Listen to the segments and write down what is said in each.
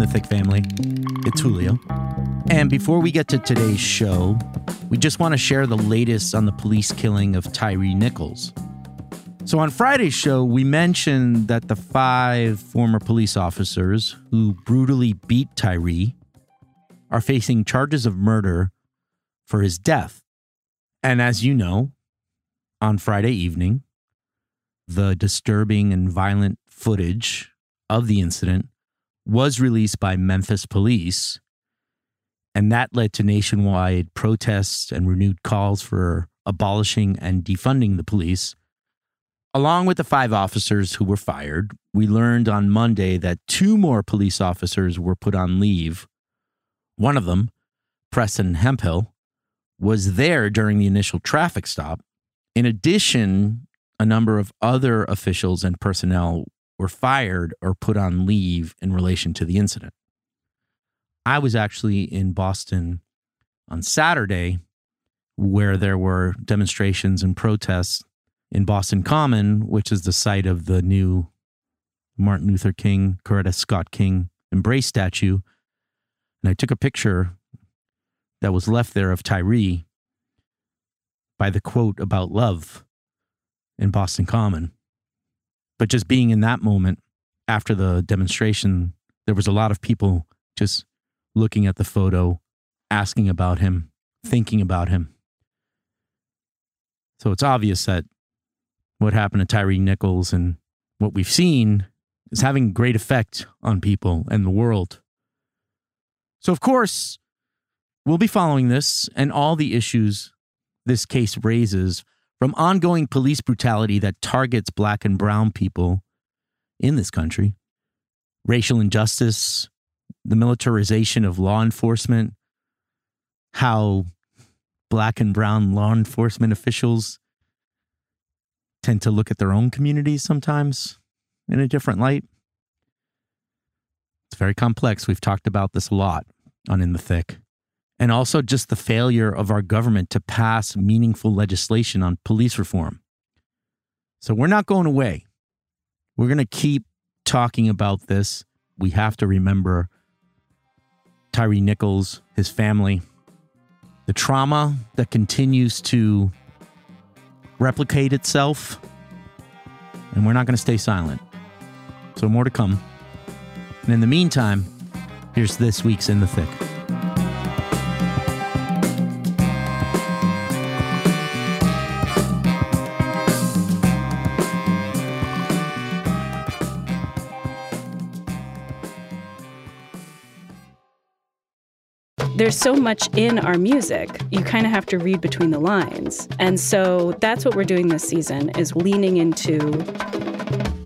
the Thick family. It's Julio. And before we get to today's show, we just want to share the latest on the police killing of Tyree Nichols. So on Friday's show, we mentioned that the 5 former police officers who brutally beat Tyree are facing charges of murder for his death. And as you know, on Friday evening, the disturbing and violent footage of the incident was released by Memphis police. And that led to nationwide protests and renewed calls for abolishing and defunding the police. Along with the 5 officers who were fired, we learned on Monday that 2 more police officers were put on leave. One of them, Preston Hemphill, was there during the initial traffic stop. In addition, a number of other officials and personnel were fired or put on leave in relation to the incident. I was actually in Boston on Saturday, where there were demonstrations and protests in Boston Common, which is the site of the new Martin Luther King, Coretta Scott King embrace statue. And I took a picture that was left there of Tyree by the quote about love in Boston Common. But just being in that moment after the demonstration, there was a lot of people just looking at the photo, asking about him, thinking about him. So it's obvious that what happened to Tyree Nichols and what we've seen is having great effect on people and the world. So of course, we'll be following this and all the issues this case raises, from ongoing police brutality that targets Black and brown people in this country, racial injustice, the militarization of law enforcement, how Black and brown law enforcement officials tend to look at their own communities sometimes in a different light. It's very complex. We've talked about this a lot on In the Thick. And also just the failure of our government to pass meaningful legislation on police reform. So we're not going away. We're going to keep talking about this. We have to remember Tyree Nichols, his family, the trauma that continues to replicate itself, and we're not going to stay silent. So more to come. And in the meantime, here's this week's In the Thick. There's so much in our music, you kind of have to read between the lines. And so that's what we're doing this season, is leaning into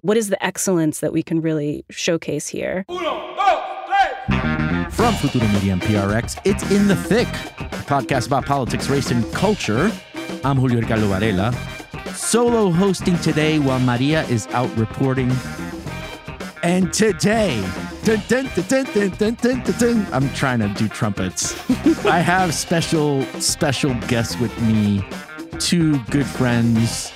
what is the excellence that we can really showcase here. Uno, dos, tres. From Futuro Media and PRX, it's In the Thick, a podcast about politics, race, and culture. I'm Julio Ricardo Varela, solo hosting today while Maria is out reporting. And today... Dun, dun, dun, dun, dun, dun, dun, dun. I'm trying to do trumpets. I have special guests with me. 2 good friends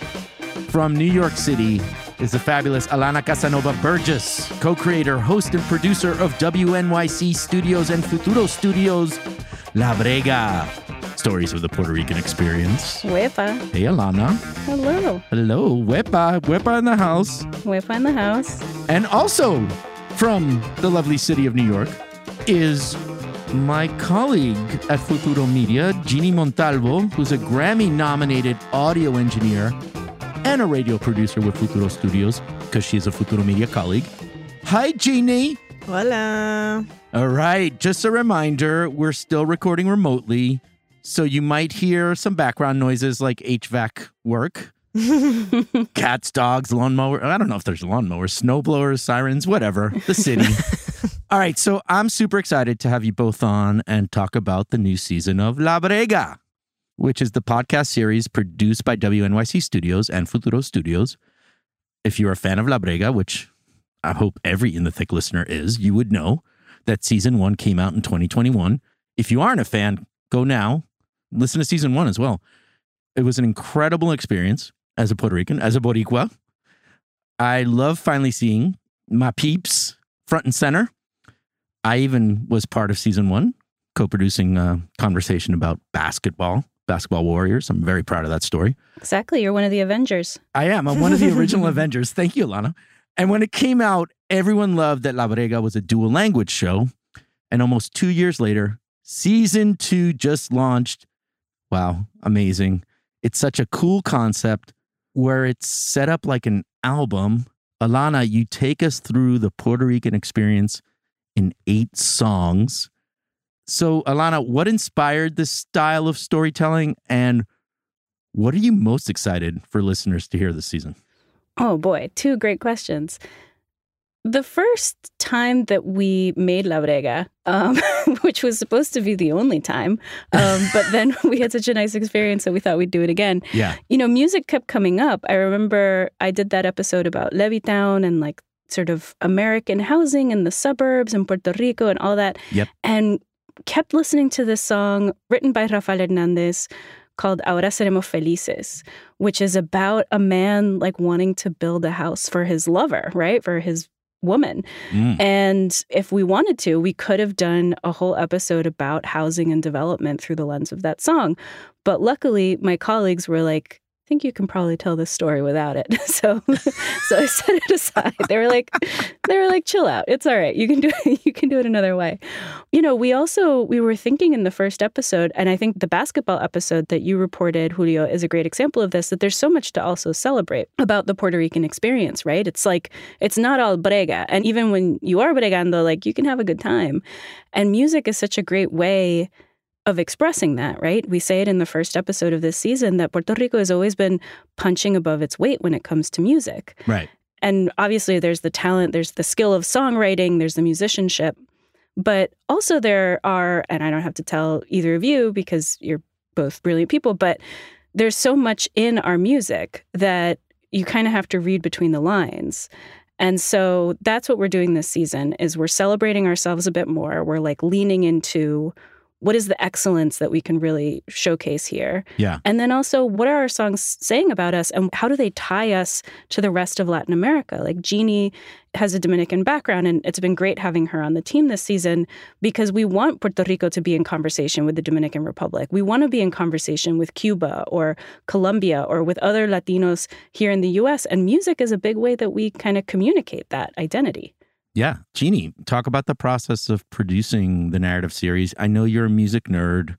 from New York City is the fabulous Alana Casanova-Burgess, co-creator, host, and producer of WNYC Studios and Futuro Studios, La Brega, Stories of the Puerto Rican Experience. Huepa. Hey, Alana. Hello. Hello. Huepa. Huepa in the house. Huepa in the house. And also... from the lovely city of New York is my colleague at Futuro Media, Jeannie Montalvo, who's a Grammy-nominated audio engineer and a radio producer with Futuro Studios, because she's a Futuro Media colleague. Hi, Jeannie. Hola. All right. Just a reminder, we're still recording remotely, so you might hear some background noises like HVAC work. Cats, dogs, lawnmower. I don't know if there's lawnmowers, snowblowers, sirens, whatever. The city. All right, so I'm super excited to have you both on and talk about the new season of La Brega, which is the podcast series produced by WNYC Studios and Futuro Studios. If you're a fan of La Brega, which I hope every In the Thick listener is, you would know that season 1 came out in 2021. If you aren't a fan, go now. Listen to season 1 as well. It was an incredible experience. As a Puerto Rican, as a Boricua, I love finally seeing my peeps front and center. I even was part of season one, co-producing a conversation about basketball warriors. I'm very proud of that story. Exactly. You're one of the Avengers. I am. I'm one of the original Avengers. Thank you, Alana. And when it came out, everyone loved that La Brega was a dual language show. And almost 2 years later, season two just launched. Wow. Amazing. It's such a cool concept where it's set up like an album. Alana, you take us through the Puerto Rican experience in 8 songs. So, Alana, what inspired this style of storytelling, and what are you most excited for listeners to hear this season? Oh, boy. 2 great questions. The first time that we made La Brega, which was supposed to be the only time, but then we had such a nice experience that we thought we'd do it again. Yeah. You know, music kept coming up. I remember I did that episode about Levittown and like sort of American housing in the suburbs and Puerto Rico and all that. Yep. And kept listening to this song written by Rafael Hernandez called Ahora Seremos Felices, which is about a man like wanting to build a house for his lover, right? For his woman. Mm. And if we wanted to, we could have done a whole episode about housing and development through the lens of that song. But luckily, my colleagues were like, I think you can probably tell this story without it. So I set it aside. They were like, chill out. It's all right. You can do it another way. You know, we were thinking in the first episode, and I think the basketball episode that you reported, Julio, is a great example of this, that there's so much to also celebrate about the Puerto Rican experience, right? It's like, it's not all brega. And even when you are bregando, like you can have a good time. And music is such a great way of expressing that, right? We say it in the first episode of this season that Puerto Rico has always been punching above its weight when it comes to music. Right. And obviously there's the talent, there's the skill of songwriting, there's the musicianship, but also there are, and I don't have to tell either of you because you're both brilliant people, but there's so much in our music that you kind of have to read between the lines. And so that's what we're doing this season is we're celebrating ourselves a bit more. We're like leaning into what is the excellence that we can really showcase here? Yeah. And then also, what are our songs saying about us and how do they tie us to the rest of Latin America? Like, Jeannie has a Dominican background, and it's been great having her on the team this season because we want Puerto Rico to be in conversation with the Dominican Republic. We want to be in conversation with Cuba or Colombia or with other Latinos here in the U.S., and music is a big way that we kind of communicate that identity. Yeah. Jeannie, talk about the process of producing the narrative series. I know you're a music nerd,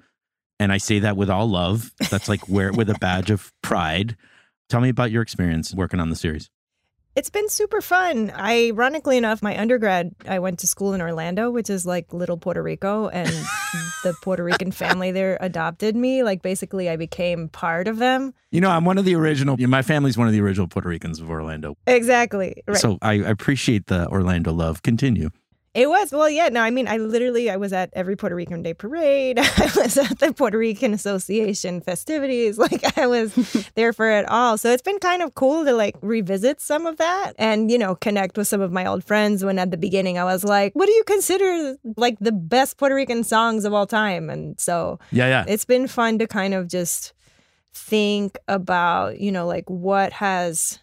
and I say that with all love. That's like wear it with a badge of pride. Tell me about your experience working on the series. It's been super fun. Ironically enough, my undergrad, I went to school in Orlando, which is like little Puerto Rico, and the Puerto Rican family there adopted me. Like basically I became part of them. You know, I'm one of the original, my family's one of the original Puerto Ricans of Orlando. Exactly. Right. So I appreciate the Orlando love. Continue. It was. Well, yeah. No, I mean, I was at every Puerto Rican Day Parade. I was at the Puerto Rican Association festivities. Like, I was there for it all. So it's been kind of cool to, like, revisit some of that and, you know, connect with some of my old friends when at the beginning I was like, what do you consider, like, the best Puerto Rican songs of all time? And so it's been fun to kind of just think about, you know, like, what has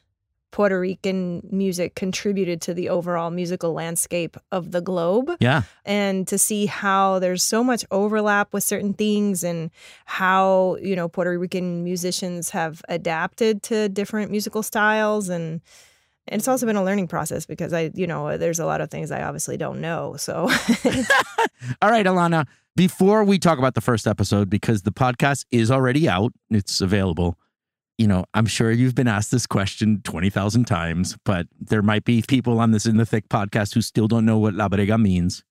Puerto Rican music contributed to the overall musical landscape of the globe. Yeah. And to see how there's so much overlap with certain things and how, you know, Puerto Rican musicians have adapted to different musical styles. And it's also been a learning process because there's a lot of things I obviously don't know. So. All right, Alana, before we talk about the first episode, because the podcast is already out, it's available. You know, I'm sure you've been asked this question 20,000 times, but there might be people on this In the Thick podcast who still don't know what La Brega means.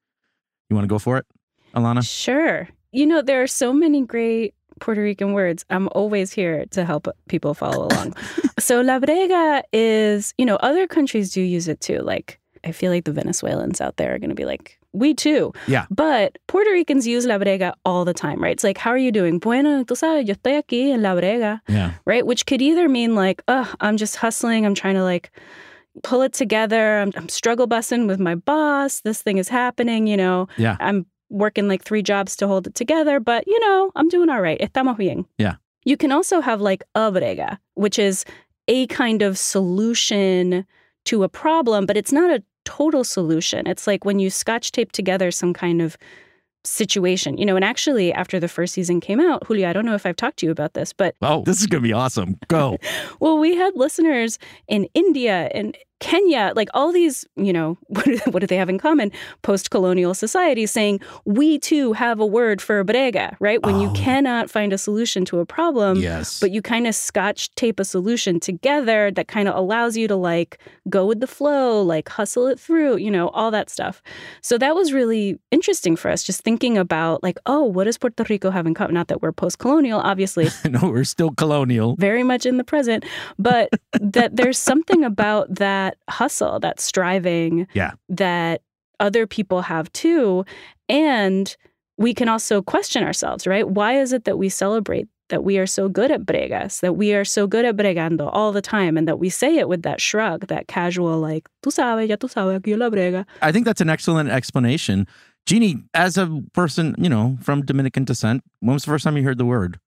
You want to go for it, Alana? Sure. You know, there are so many great Puerto Rican words. I'm always here to help people follow along. So La Brega is, you know, other countries do use it too. Like, I feel like the Venezuelans out there are going to be like, we too. Yeah. But Puerto Ricans use La Brega all the time, right? It's like, how are you doing? Bueno, tú sabes, yo estoy aquí en La Brega. Yeah. Right? Which could either mean like, I'm just hustling. I'm trying to like pull it together. I'm struggle bussing with my boss. This thing is happening, you know. Yeah. I'm working like 3 jobs to hold it together, but you know, I'm doing all right. Estamos bien. Yeah. You can also have like a brega, which is a kind of solution to a problem, but it's not a total solution. It's like when you scotch tape together some kind of situation, you know. And actually, after the first season came out, Julio, I don't know if I've talked to you about this, but oh, this is gonna be awesome. Go. Well, we had listeners in India and Kenya, like all these, you know, what do they have in common? Post-colonial societies saying, we too have a word for brega, right? When you cannot find a solution to a problem, but you kind of scotch tape a solution together that kind of allows you to like go with the flow, like hustle it through, you know, all that stuff. So that was really interesting for us, just thinking about like, oh, what does Puerto Rico have in common? Not that we're post-colonial, obviously. No, we're still colonial. Very much in the present. But that there's something about that hustle, that striving that other people have too. And we can also question ourselves, right? Why is it that we celebrate that we are so good at bregas, that we are so good at bregando all the time, and that we say it with that shrug, that casual, like, tú sabes, ya tú sabes, que yo la brega. I think that's an excellent explanation. Jeannie, as a person, you know, from Dominican descent, when was the first time you heard the word?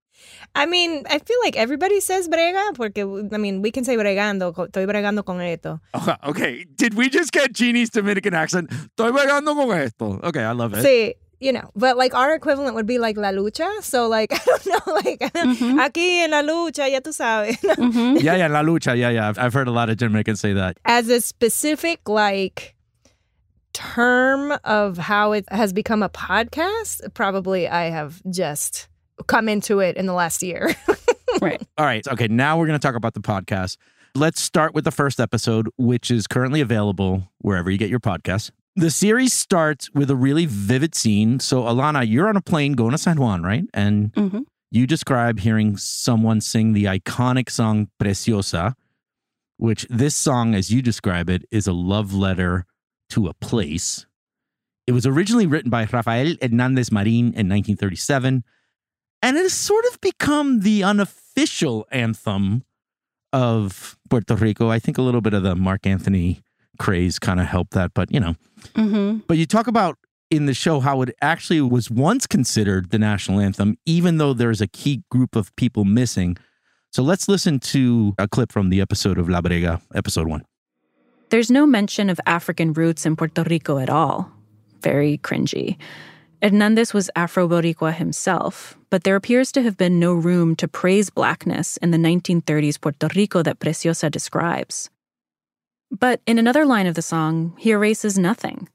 I mean, I feel like everybody says brega, porque, I mean, we can say bregando, estoy bregando con esto. Okay, did we just get Jeannie's Dominican accent? Estoy bregando con esto. Okay, I love it. Sí, you know, but like our equivalent would be like la lucha, so like, I don't know, like, aquí en la lucha, ya tú sabes. Yeah, la lucha, yeah. I've heard a lot of Dominicans say that. As a specific, like, term of how it has become a podcast, probably I have just come into it in the last year. Right. All right. Okay. Now we're going to talk about the podcast. Let's start with the first episode, which is currently available wherever you get your podcasts. The series starts with a really vivid scene. So, Alana, you're on a plane going to San Juan, right? And you describe hearing someone sing the iconic song Preciosa, which this song, as you describe it, is a love letter to a place. It was originally written by Rafael Hernandez Marin in 1937. And it has sort of become the unofficial anthem of Puerto Rico. I think a little bit of the Marc Anthony craze kind of helped that, but you know. But you talk about in the show how it actually was once considered the national anthem, even though there's a key group of people missing. So let's listen to a clip from the episode of La Brega, episode 1. There's no mention of African roots in Puerto Rico at all. Very cringy. Hernandez was Afro-Boricua himself, but there appears to have been no room to praise blackness in the 1930s Puerto Rico that Preciosa describes. But in another line of the song, he erases nothing.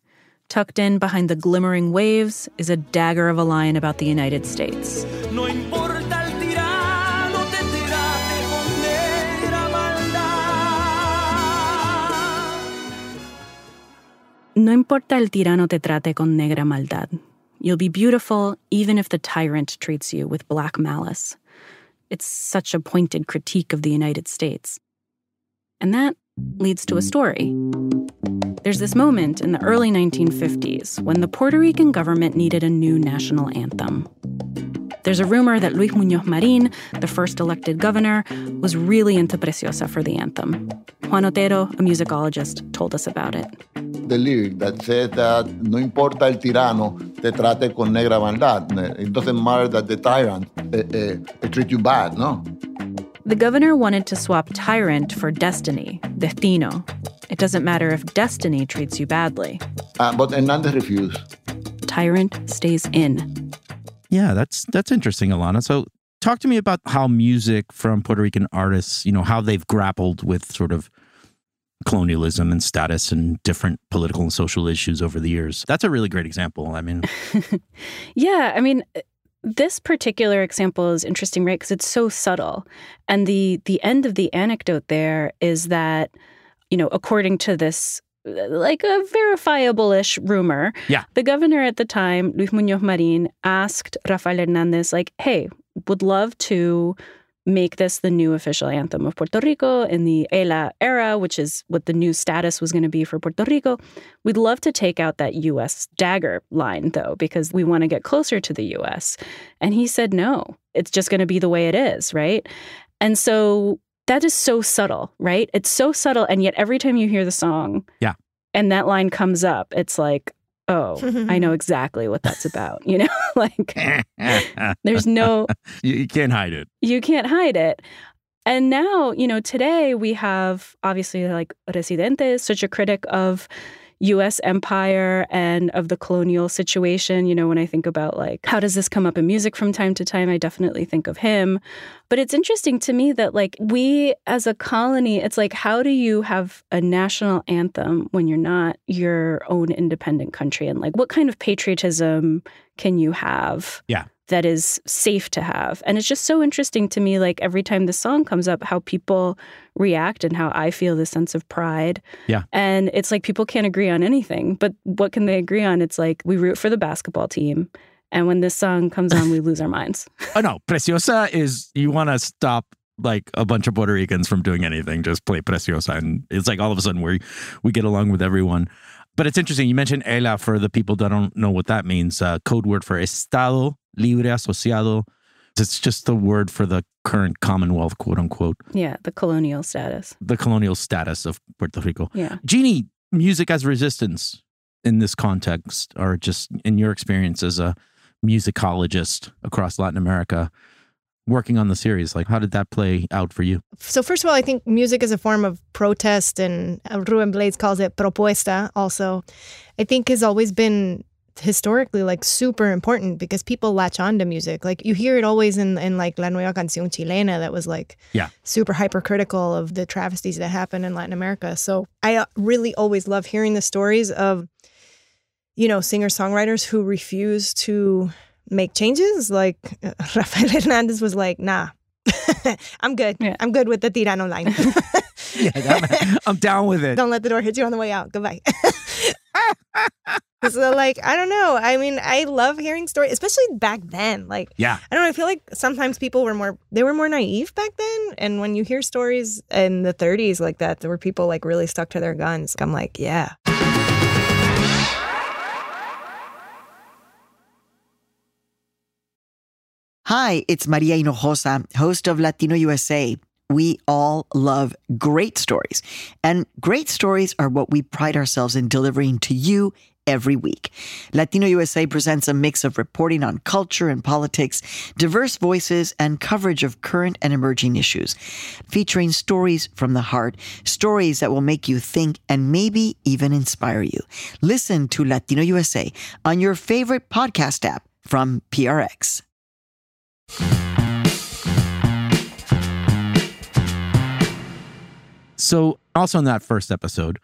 Tucked in behind the glimmering waves is a dagger of a line about the United States. No importa el tirano, te tiraste con negra maldad. No importa el tirano te trate con negra maldad. You'll be beautiful even if the tyrant treats you with black malice. It's such a pointed critique of the United States. And that leads to a story. There's this moment in the early 1950s when the Puerto Rican government needed a new national anthem. There's a rumor that Luis Muñoz Marín, the first elected governor, was really into Preciosa for the anthem. Juan Otero, a musicologist, told us about it. The lyric that says that no importa el tirano, te trate con negra maldad. It doesn't matter that the tyrant treat you bad, no? The governor wanted to swap tyrant for destiny, destino. It doesn't matter if destiny treats you badly. But Hernandez refused. Tyrant stays in. Yeah, that's interesting, Alana. So talk to me about how music from Puerto Rican artists, you know, how they've grappled with sort of colonialism and status and different political and social issues over the years. That's a really great example. I mean, yeah, I mean, this particular example is interesting, right? Because it's so subtle. And the end of the anecdote there is that, you know, according to this like a verifiable-ish rumor. Yeah. The governor at the time, Luis Muñoz Marín, asked Rafael Hernandez, like, hey, would love to make this the new official anthem of Puerto Rico in the ELA era, which is what the new status was going to be for Puerto Rico. We'd love to take out that U.S. dagger line, though, because we want to get closer to the U.S. And he said, no, it's just going to be the way it is, right? And so that is so subtle, right? It's so subtle, and yet every time you hear the song and that line comes up, it's like, oh, I know exactly what that's about, you know? Like, there's no... You can't hide it. You can't hide it. And now, you know, today we have, obviously, like, Residentes, such a critic of U.S. empire and of the colonial situation. You know, when I think about, like, how does this come up in music from time to time, I definitely think of him. But it's interesting to me that, like, we as a colony, it's like, how do you have a national anthem when you're not your own independent country? And, like, what kind of patriotism can you have? Yeah. That is safe to have. And it's just so interesting to me, like, every time the song comes up, how people react and how I feel this sense of pride. Yeah. And it's like people can't agree on anything, but what can they agree on? It's like, we root for the basketball team. And when this song comes on, we lose our minds. Oh, no. Preciosa is, you want to stop, like, a bunch of Puerto Ricans from doing anything. Just play Preciosa. And it's like all of a sudden we get along with everyone. But it's interesting. You mentioned ELA for the people that don't know what that means. Code word for Estado Libre Asociado. It's just the word for the current Commonwealth, quote unquote. Yeah, the colonial status. The colonial status of Puerto Rico. Yeah. Jeannie, music as resistance in this context, or just in your experience as a musicologist across Latin America, working on the series, like, how did that play out for you? So first of all, I think music is a form of protest, and Ruben Blades calls it propuesta also, I think has always been historically, like, super important because people latch on to music. Like, you hear it always in like La Nueva Canción Chilena, that was, like, yeah, super hypercritical of the travesties that happen in Latin America. So I really always love hearing the stories of, you know, singer-songwriters who refuse to make changes. Like, Rafael Hernandez was like, nah, I'm good. Yeah. I'm good with the Tirano line. Yeah, I'm down with it. Don't let the door hit you on the way out. Goodbye. So, like, I don't know. I mean, I love hearing stories, especially back then. Like, yeah, I don't know. I feel like sometimes people were more naive back then. And when you hear stories in the 30s like that, there were people, like, really stuck to their guns. I'm like, yeah. Hi, it's Maria Hinojosa, host of Latino USA. We all love great stories, and great stories are what we pride ourselves in delivering to you every week. Latino USA presents a mix of reporting on culture and politics, diverse voices, and coverage of current and emerging issues, featuring stories from the heart, stories that will make you think and maybe even inspire you. Listen to Latino USA on your favorite podcast app from PRX. So also in that first episode,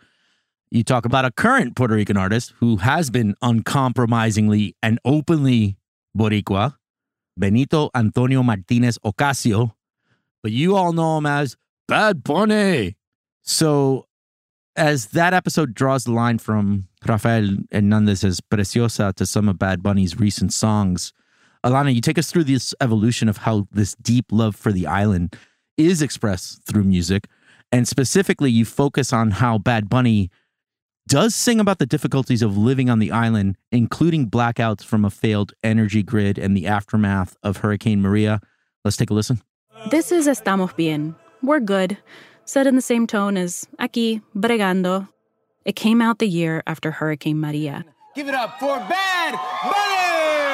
you talk about a current Puerto Rican artist who has been uncompromisingly and openly Boricua, Benito Antonio Martinez Ocasio, but you all know him as Bad Bunny. So as that episode draws the line from Rafael Hernandez's Preciosa to some of Bad Bunny's recent songs, Alana, you take us through this evolution of how this deep love for the island is expressed through music. And specifically, you focus on how Bad Bunny does sing about the difficulties of living on the island, including blackouts from a failed energy grid and the aftermath of Hurricane Maria. Let's take a listen. This is Estamos Bien. We're good. Said in the same tone as Aquí Bregando. It came out the year after Hurricane Maria. Give it up for Bad Bunny!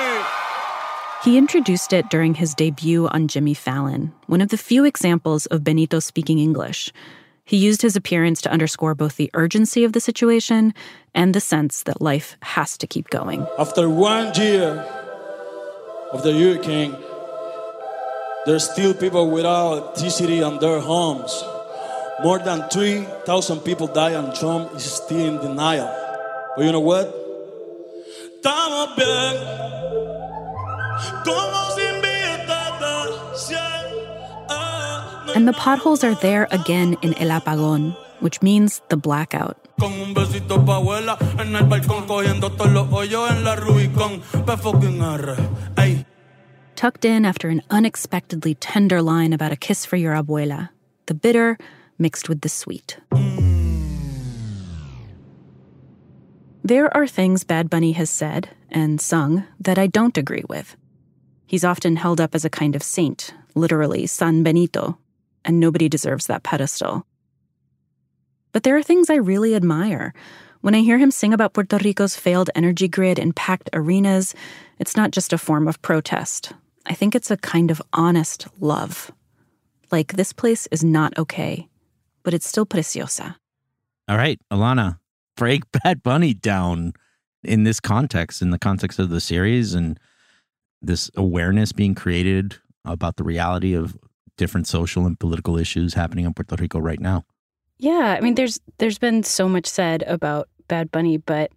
He introduced it during his debut on Jimmy Fallon, one of the few examples of Benito speaking English. He used his appearance to underscore both the urgency of the situation and the sense that life has to keep going. After 1 year of the hurricane, there's still people without electricity on their homes. More than 3,000 people die, and Trump is still in denial. But you know what? Estamos bien. And the potholes are there again in El Apagón, which means the blackout. Tucked in after an unexpectedly tender line about a kiss for your abuela, the bitter mixed with the sweet. There are things Bad Bunny has said and sung that I don't agree with. He's often held up as a kind of saint, literally San Benito, and nobody deserves that pedestal. But there are things I really admire. When I hear him sing about Puerto Rico's failed energy grid and packed arenas, it's not just a form of protest. I think it's a kind of honest love. Like, this place is not okay, but it's still Preciosa. All right, Alana, break Bad Bunny down in this context, in the context of the series and this awareness being created about the reality of different social and political issues happening in Puerto Rico right now. Yeah, I mean, there's been so much said about Bad Bunny, but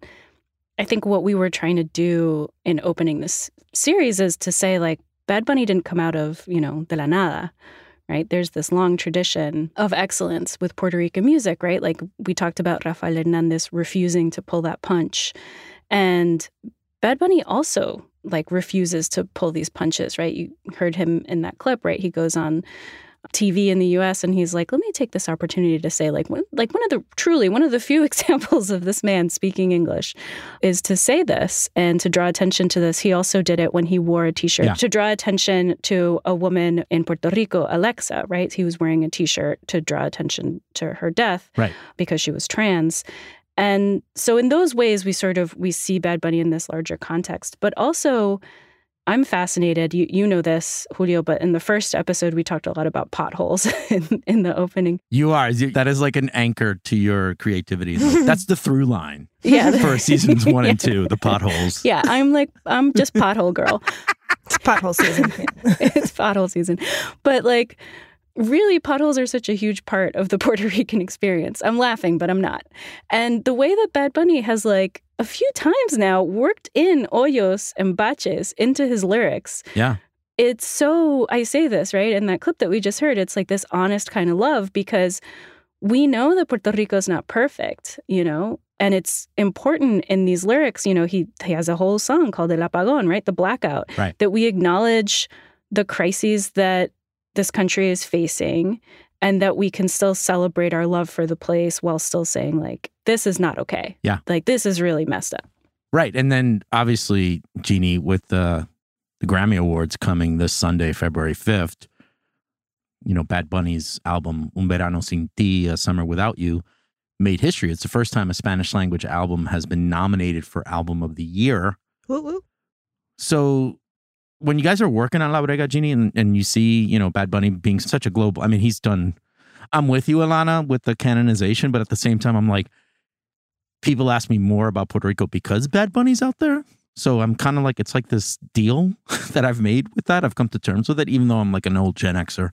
I think what we were trying to do in opening this series is to say, like, Bad Bunny didn't come out of, you know, de la nada, right? There's this long tradition of excellence with Puerto Rican music, right? Like, we talked about Rafael Hernandez refusing to pull that punch. And Bad Bunny also, like, refuses to pull these punches, right? You heard him in that clip, right? He goes on TV in the U.S. and he's like, let me take this opportunity to say, like one of the few examples of this man speaking English is to say this and to draw attention to this. He also did it when he wore a T-shirt to draw attention to a woman in Puerto Rico, Alexa, right? He was wearing a T-shirt to draw attention to her death because she was trans. And so in those ways, we see Bad Bunny in this larger context, but also I'm fascinated. You know this, Julio, but in the first episode, we talked a lot about potholes in the opening. You are. That is like an anchor to your creativity. That's the through line for seasons one and two, the potholes. Yeah, I'm just pothole girl. It's pothole season. It's pothole season. But like, really, potholes are such a huge part of the Puerto Rican experience. I'm laughing, but I'm not. And the way that Bad Bunny has like a few times now worked in hoyos and baches into his lyrics. Yeah. It's so, I say this, right? In that clip that we just heard, it's like this honest kind of love because we know that Puerto Rico is not perfect, you know, and it's important in these lyrics, you know, he has a whole song called El Apagón, right? The blackout, right, that we acknowledge the crises that this country is facing and that we can still celebrate our love for the place while still saying, like, this is not okay. Yeah. Like, this is really messed up. Right. And then, obviously, Jeannie, with the Grammy Awards coming this Sunday, February 5th, you know, Bad Bunny's album, Un Verano Sin Ti, A Summer Without You, made history. It's the first time a Spanish-language album has been nominated for Album of the Year. Woo woo. So when you guys are working on La Brega, Jeannie, and you see, you know, Bad Bunny being such a global, I mean, he's done, I'm with you, Alana, with the canonization, but at the same time, I'm like, people ask me more about Puerto Rico because Bad Bunny's out there. So I'm kind of like, it's like this deal that I've made with that. I've come to terms with it, even though I'm like an old Gen Xer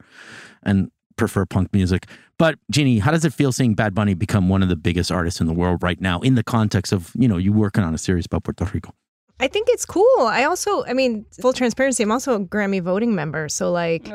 and prefer punk music. But Jeannie, how does it feel seeing Bad Bunny become one of the biggest artists in the world right now in the context of, you know, you working on a series about Puerto Rico? I think it's cool. I mean, full transparency, I'm also a Grammy voting member. So like,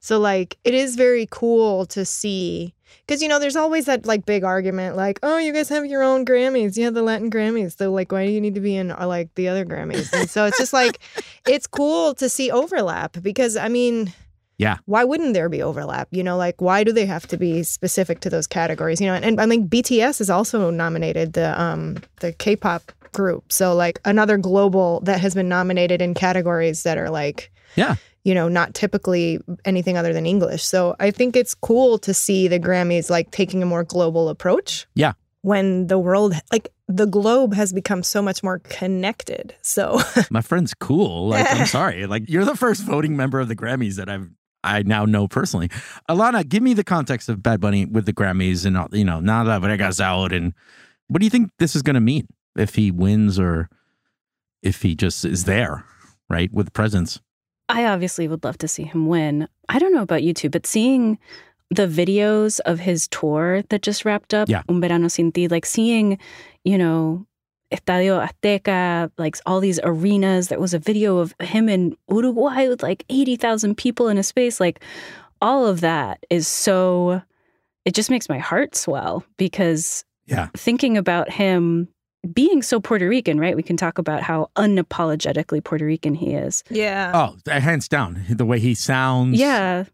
so like, it is very cool to see, because, you know, there's always that like big argument, like, oh, you guys have your own Grammys. You have the Latin Grammys. So like, why do you need to be in like the other Grammys? And so it's just like, it's cool to see overlap because, I mean, yeah, why wouldn't there be overlap? You know, like, why do they have to be specific to those categories? You know, and I think BTS is also nominated, the K-pop group. So like another global that has been nominated in categories that are like, yeah, you know, not typically anything other than English. So I think it's cool to see the Grammys like taking a more global approach. Yeah. When the world, like the globe has become so much more connected. So my friend's cool. Like, I'm sorry. Like, you're the first voting member of the Grammys that I now know personally. Alana, give me the context of Bad Bunny with the Grammys and, you know, now that Brega's out. And what do you think this is going to mean if he wins or if he just is there, right, with presence? I obviously would love to see him win. I don't know about you two, but seeing the videos of his tour that just wrapped up, Un Verano Sin Ti, like seeing, you know, Estadio Azteca, like all these arenas. There was a video of him in Uruguay with like 80,000 people in a space. Like all of that is so, it just makes my heart swell because thinking about him being so Puerto Rican, right? We can talk about how unapologetically Puerto Rican he is. Yeah. Oh, hands down. The way he sounds. Yeah.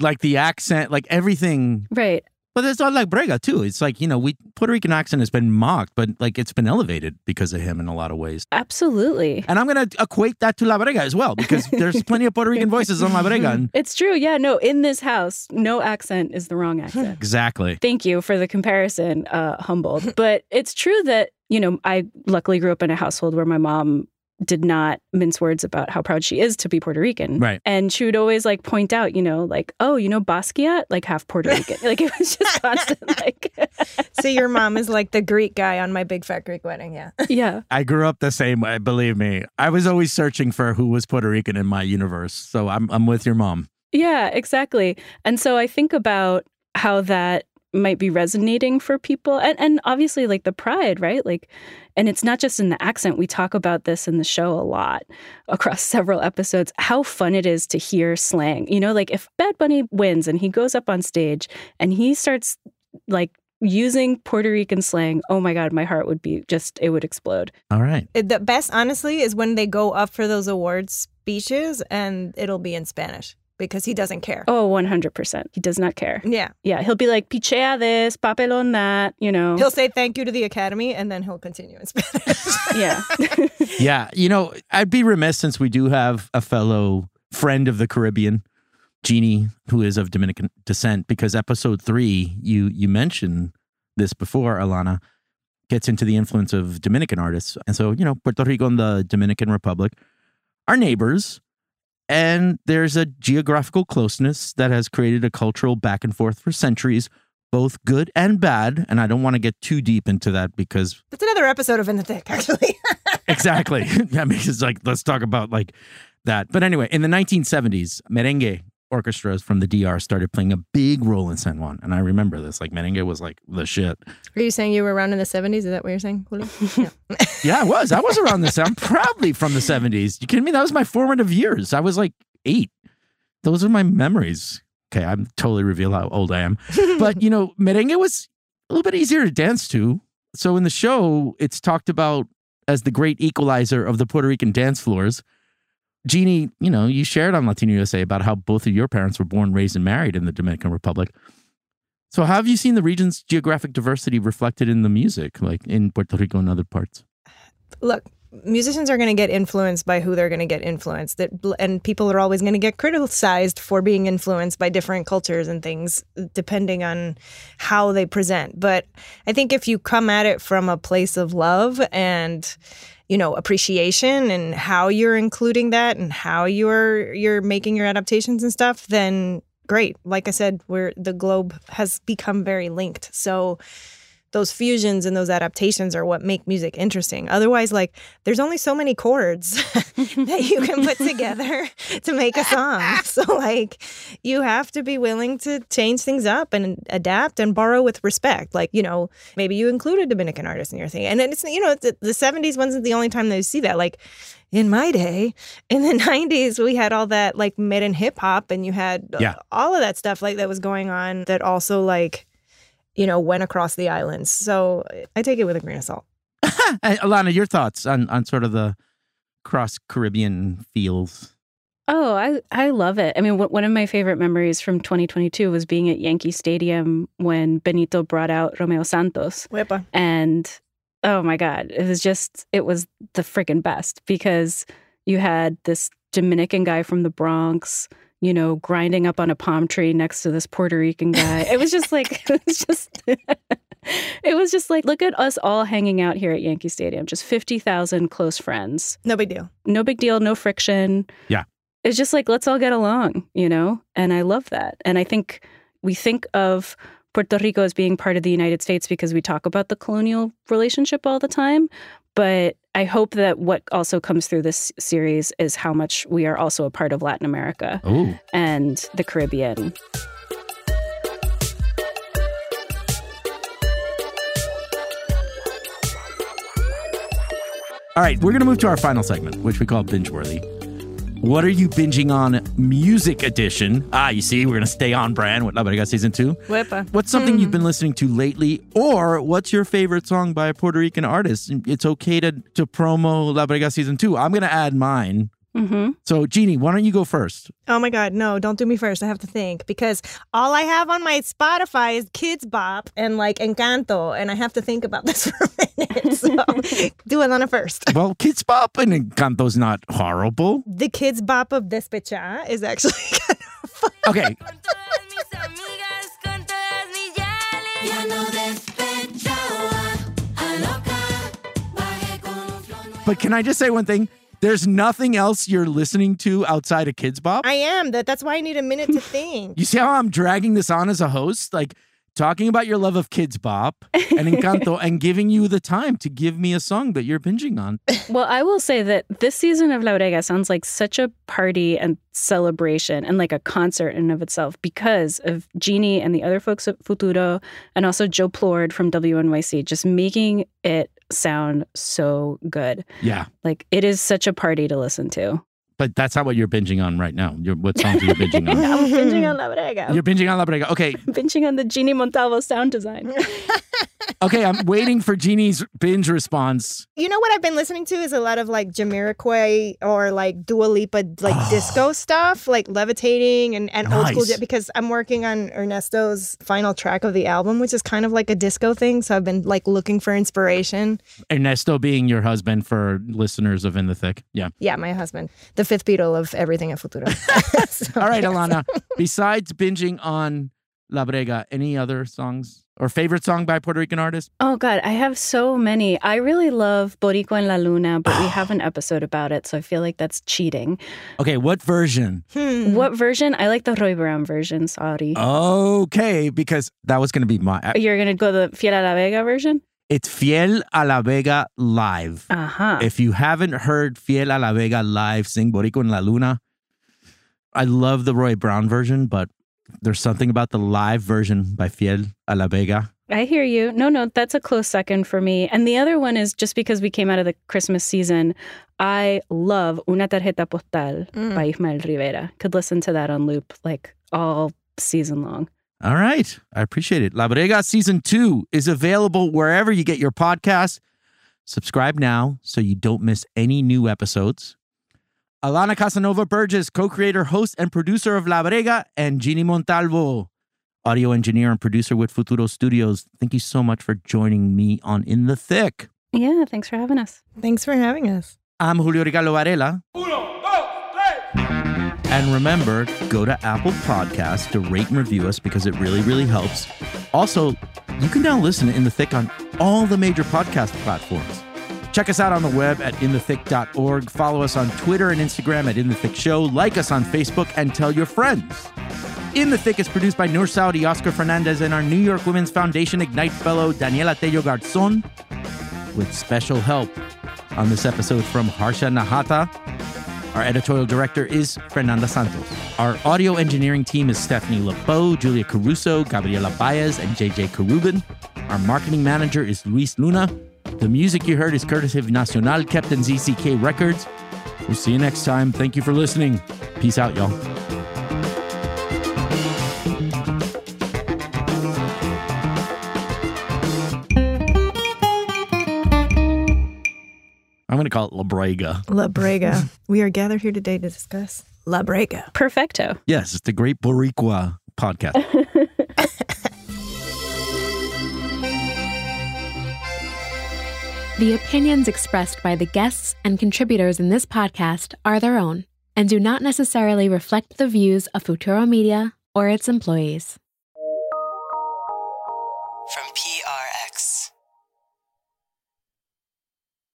Like the accent, like everything. Right. But it's all like Brega, too. It's like, you know, Puerto Rican accent has been mocked, but like it's been elevated because of him in a lot of ways. Absolutely. And I'm going to equate that to La Brega as well, because there's plenty of Puerto Rican voices on La Brega. And it's true. Yeah, no, in this house, no accent is the wrong accent. Exactly. Thank you for the comparison, humbled. But it's true that, you know, I luckily grew up in a household where my mom did not mince words about how proud she is to be Puerto Rican. Right. And she would always like point out, you know, like, oh, you know, Basquiat, like half Puerto Rican. Like it was just constant. Like, so your mom is like the Greek guy on My Big Fat Greek Wedding. Yeah. Yeah. I grew up the same way. Believe me, I was always searching for who was Puerto Rican in my universe. So I'm with your mom. Yeah, exactly. And so I think about how that might be resonating for people. And obviously, like, the pride, right? Like, and it's not just in the accent. We talk about this in the show a lot across several episodes, how fun it is to hear slang. You know, like, if Bad Bunny wins and he goes up on stage and he starts, like, using Puerto Rican slang, oh my God, my heart would be just, it would explode. All right. The best, honestly, is when they go up for those awards speeches and it'll be in Spanish. Because he doesn't care. Oh, 100%. He does not care. Yeah. Yeah. He'll be like, pichea this, papelon that, you know. He'll say thank you to the Academy, and then he'll continue in Spanish. Yeah. Yeah. You know, I'd be remiss, since we do have a fellow friend of the Caribbean, Jeannie, who is of Dominican descent, because episode 3, you mentioned this before, Alana, gets into the influence of Dominican artists. And so, you know, Puerto Rico and the Dominican Republic are neighbors. And there's a geographical closeness that has created a cultural back and forth for centuries, both good and bad. And I don't want to get too deep into that because... That's another episode of In the Thick, actually. Exactly. I mean, it's like, let's talk about like that. But anyway, in the 1970s, merengue orchestras from the DR started playing a big role in San Juan. And I remember this, like merengue was like the shit. Are you saying you were around in the 70s? Is that what you're saying, Julio? No. Yeah, I was. I was around this. I'm probably from the 70s. You kidding me? That was my formative years. I was like 8. Those are my memories. Okay, I'm totally reveal how old I am. But, you know, merengue was a little bit easier to dance to. So in the show, it's talked about as the great equalizer of the Puerto Rican dance floors. Jeannie, you know, you shared on Latino USA about how both of your parents were born, raised, and married in the Dominican Republic. So how have you seen the region's geographic diversity reflected in the music, like in Puerto Rico and other parts? Look, musicians are going to get influenced by who they're going to get influenced. And people are always going to get criticized for being influenced by different cultures and things, depending on how they present. But I think if you come at it from a place of love and, you know, appreciation and how you're including that and how you're making your adaptations and stuff, then great. Like I said, the globe has become very linked. So those fusions and those adaptations are what make music interesting. Otherwise, like, there's only so many chords that you can put together to make a song. So, like, you have to be willing to change things up and adapt and borrow with respect. Like, you know, maybe you include a Dominican artist in your thing. And then it's, you know, the 70s wasn't the only time that you see that. Like, in my day, in the 90s, we had all that, like, mid-and hip-hop, and you had all of that stuff, like, that was going on that also, like, you know, went across the islands. So I take it with a grain of salt. Alana, your thoughts on sort of the cross-Caribbean feels? Oh, I love it. I mean, one of my favorite memories from 2022 was being at Yankee Stadium when Benito brought out Romeo Santos. Wepa. And, oh my God, it was the freaking best, because you had this Dominican guy from the Bronx, you know, grinding up on a palm tree next to this Puerto Rican guy. It was just like, it was just like, look at us all hanging out here at Yankee Stadium. Just 50,000 close friends. No big deal. No friction. Yeah. It's just like, let's all get along, you know? And I love that. And I think we think of Puerto Rico as being part of the United States because we talk about the colonial relationship all the time. But I hope that what also comes through this series is how much we are also a part of Latin America. Ooh. And the Caribbean. All right, we're going to move to our final segment, which we call Binge-worthy. What are you binging on, music edition? Ah, you see, we're going to stay on brand with La Brega Season 2. Wepa. What's something you've been listening to lately? Or what's your favorite song by a Puerto Rican artist? It's okay to promo La Brega Season 2. I'm going to add mine. Mm-hmm. So, Jeannie, why don't you go first? Oh, my God. No, don't do me first. I have to think, because all I have on my Spotify is Kids Bop and, like, Encanto. And I have to think about this for a minute. So do Alana first. Well, Kids Bop and Encanto's not horrible. The Kids Bop of Despechá is actually kind of fun. Okay. But can I just say one thing? There's nothing else you're listening to outside of Kids Bop? I am. That's why I need a minute to think. You see how I'm dragging this on as a host? Like, talking about your love of Kids Bop and Encanto and giving you the time to give me a song that you're binging on. Well, I will say that this season of La Brega sounds like such a party and celebration and like a concert in and of itself because of Jeannie and the other folks at Futuro and also Joe Plord from WNYC just making it sound so good. Yeah. Like, it is such a party to listen to. But that's not what you're binging on right now. What songs are you binging on? I'm binging on La Brega. You're binging on La Brega. Okay. I'm binging on the Jeannie Montalvo sound design. Okay, I'm waiting for Jeannie's binge response. You know what I've been listening to is a lot of like Jamiroquai or like Dua Lipa, like disco stuff, like Levitating and nice. Old school, because I'm working on Ernesto's final track of the album, which is kind of like a disco thing. So I've been like looking for inspiration. Ernesto being your husband, for listeners of In the Thick. Yeah. Yeah, my husband. The fifth beetle of everything at Futuro. So, all right, Alana. Besides binging on La Brega, any other songs or favorite song by Puerto Rican artists? Oh, God, I have so many. I really love Boricua en la Luna, but we have an episode about it, so I feel like that's cheating. Okay, what version? What version? I like the Roy Brown version, sorry. Okay, because that was going to be my... You're going to go the Fiel a la Vega version? It's Fiel a la Vega live. If you haven't heard Fiel a la Vega live sing Boricua en la Luna, I love the Roy Brown version, but there's something about the live version by Fiel a la Vega. I hear you. No, that's a close second for me. And the other one is, just because we came out of the Christmas season, I love Una Tarjeta Postal by Ismael Rivera. Could listen to that on loop like all season long. All right. I appreciate it. La Brega Season 2 is available wherever you get your podcasts. Subscribe now so you don't miss any new episodes. Alana Casanova-Burgess, co-creator, host, and producer of La Brega, and Jeannie Montalvo, audio engineer and producer with Futuro Studios. Thank you so much for joining me on In the Thick. Yeah, thanks for having us. Thanks for having us. I'm Julio Ricardo Varela. Uno, dos, tres. And remember, go to Apple Podcasts to rate and review us because it really, really helps. Also, you can now listen to In the Thick on all the major podcast platforms. Check us out on the web at inthethick.org. Follow us on Twitter and Instagram at In the Thick Show. Like us on Facebook and tell your friends. In the Thick is produced by Nur Saudi, Oscar Fernandez, and our New York Women's Foundation Ignite fellow, Daniela Tello Garzon, with special help on this episode from Harsha Nahata. Our editorial director is Fernanda Santos. Our audio engineering team is Stephanie LeBeau, Julia Caruso, Gabriela Baez, and JJ Karubin. Our marketing manager is Luis Luna. The music you heard is courtesy of Nacional, kept in ZZK Records. We'll see you next time. Thank you for listening. Peace out, y'all. I'm going to call it La Brega. La Brega. We are gathered here today to discuss La Brega. Perfecto. Yes, it's the Great Boricua podcast. The opinions expressed by the guests and contributors in this podcast are their own and do not necessarily reflect the views of Futuro Media or its employees.